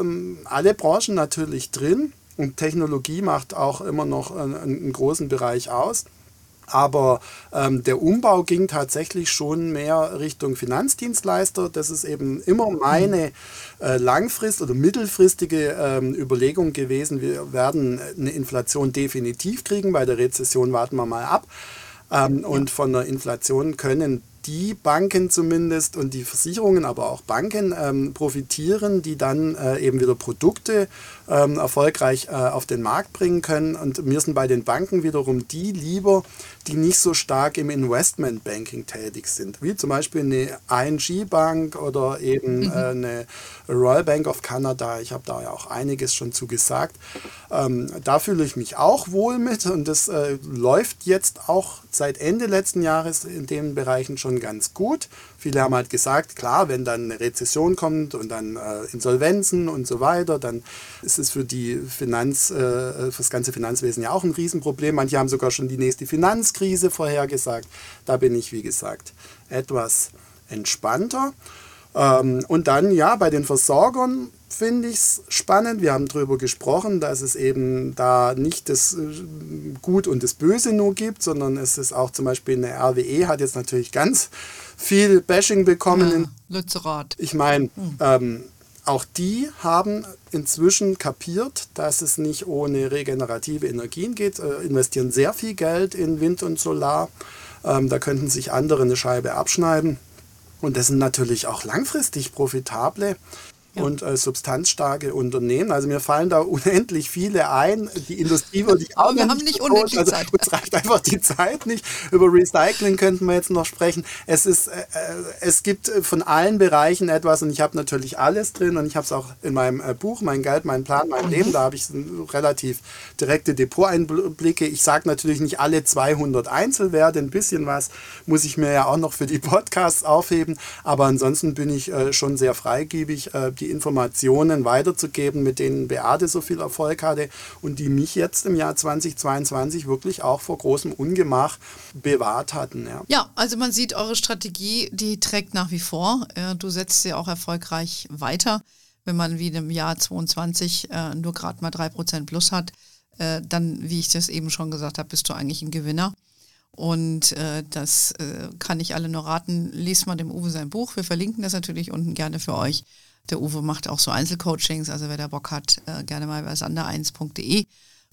alle Branchen natürlich drin, und Technologie macht auch immer noch einen, einen großen Bereich aus. Aber ähm, der Umbau ging tatsächlich schon mehr Richtung Finanzdienstleister. Das ist eben immer meine äh, langfrist- oder mittelfristige ähm, Überlegung gewesen. Wir werden eine Inflation definitiv kriegen. Bei der Rezession warten wir mal ab. Ähm, ja. Und von der Inflation können die Banken zumindest und die Versicherungen, aber auch Banken ähm, profitieren, die dann äh, eben wieder Produkte ähm, erfolgreich äh, auf den Markt bringen können. Und mir sind bei den Banken wiederum die lieber, die nicht so stark im Investmentbanking tätig sind, wie zum Beispiel eine I N G-Bank oder eben mhm. äh, eine Royal Bank of Canada. Ich habe da ja auch einiges schon zu gesagt. Ähm, da fühle ich mich auch wohl mit, und das äh, läuft jetzt auch seit Ende letzten Jahres in den Bereichen schon ganz gut. Viele haben halt gesagt, klar, wenn dann eine Rezession kommt und dann äh, Insolvenzen und so weiter, dann ist es für die Finanz, äh, für das ganze Finanzwesen ja auch ein Riesenproblem. Manche haben sogar schon die nächste Finanzkrise vorhergesagt. Da bin ich, wie gesagt, etwas entspannter. Ähm, und dann, ja, bei den Versorgern finde ich es spannend. Wir haben darüber gesprochen, dass es eben da nicht das Gut und das Böse nur gibt, sondern es ist auch zum Beispiel eine R W E, hat jetzt natürlich ganz viel Bashing bekommen. Ja, Lützerath. Ich meine, mhm. ähm, auch die haben inzwischen kapiert, dass es nicht ohne regenerative Energien geht, äh, investieren sehr viel Geld in Wind und Solar. Ähm, da könnten sich andere eine Scheibe abschneiden. Und das sind natürlich auch langfristig profitable ja. und äh, substanzstarke Unternehmen. Also mir fallen da unendlich viele ein. Die Industrie würde ich auch nicht. Aber wir haben nicht unendlich Zeit. Also, uns reicht einfach die Zeit nicht. Über Recycling könnten wir jetzt noch sprechen. Es ist, äh, es gibt von allen Bereichen etwas, und ich habe natürlich alles drin, und ich habe es auch in meinem äh, Buch, Mein Geld, mein Plan, mein mhm. Leben. Da habe ich relativ direkte Depoteinblicke. Ich sage natürlich nicht alle zweihundert Einzelwerte. Ein bisschen was muss ich mir ja auch noch für die Podcasts aufheben. Aber ansonsten bin ich äh, schon sehr freigebig, äh, die Informationen weiterzugeben, mit denen Beate so viel Erfolg hatte und die mich jetzt im Jahr zweitausendzweiundzwanzig wirklich auch vor großem Ungemach bewahrt hatten. Ja, ja, also man sieht, eure Strategie, die trägt nach wie vor. Du setzt sie auch erfolgreich weiter. Wenn man wie im Jahr zweiundzwanzig nur gerade mal drei Prozent plus hat, dann, wie ich das eben schon gesagt habe, bist du eigentlich ein Gewinner. Und äh, das äh, kann ich alle nur raten. Lies mal dem Uwe sein Buch. Wir verlinken das natürlich unten gerne für euch. Der Uwe macht auch so Einzelcoachings, also wer da Bock hat, äh, gerne mal bei sander eins punkt de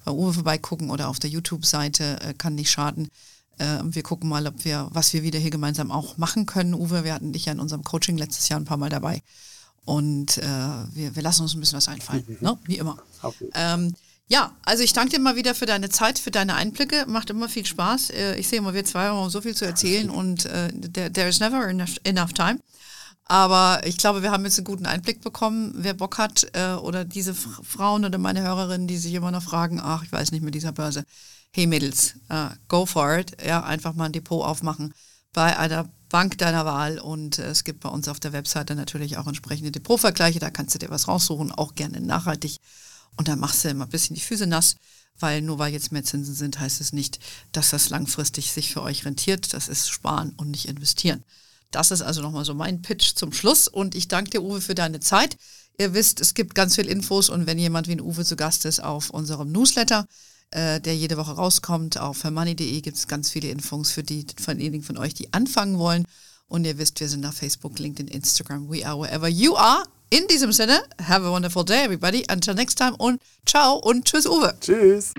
bei Uwe vorbeigucken oder auf der YouTube-Seite, äh, kann nicht schaden. Äh, wir gucken mal, ob wir, was wir wieder hier gemeinsam auch machen können. Uwe, wir hatten dich ja in unserem Coaching letztes Jahr ein paar Mal dabei, und äh, wir, wir lassen uns ein bisschen was einfallen, mhm. ne? Wie immer. Okay. Ähm, ja, also ich danke dir mal wieder für deine Zeit, für deine Einblicke. Macht immer viel Spaß. Äh, ich sehe immer, wir zwei haben so viel zu erzählen, und äh, there, there is never enough, enough time. Aber ich glaube, wir haben jetzt einen guten Einblick bekommen. Wer Bock hat äh, oder diese F- Frauen oder meine Hörerinnen, die sich immer noch fragen, ach, ich weiß nicht mit dieser Börse. Hey Mädels, äh, go for it. Ja, einfach mal ein Depot aufmachen bei einer Bank deiner Wahl. Und äh, es gibt bei uns auf der Webseite natürlich auch entsprechende Depotvergleiche. Da kannst du dir was raussuchen, auch gerne nachhaltig. Und dann machst du immer ein bisschen die Füße nass, weil nur weil jetzt mehr Zinsen sind, heißt es nicht, dass das langfristig sich für euch rentiert. Das ist Sparen und nicht Investieren. Das ist also nochmal so mein Pitch zum Schluss und ich danke dir, Uwe, für deine Zeit. Ihr wisst, es gibt ganz viel Infos und wenn jemand wie ein Uwe zu Gast ist auf unserem Newsletter, äh, der jede Woche rauskommt, auf hermoney punkt de gibt es ganz viele Infos für die, von diejenigen von euch, die anfangen wollen. Und ihr wisst, wir sind auf Facebook, LinkedIn, Instagram. We are wherever you are. In diesem Sinne, have a wonderful day, everybody. Until next time und ciao und tschüss, Uwe. Tschüss.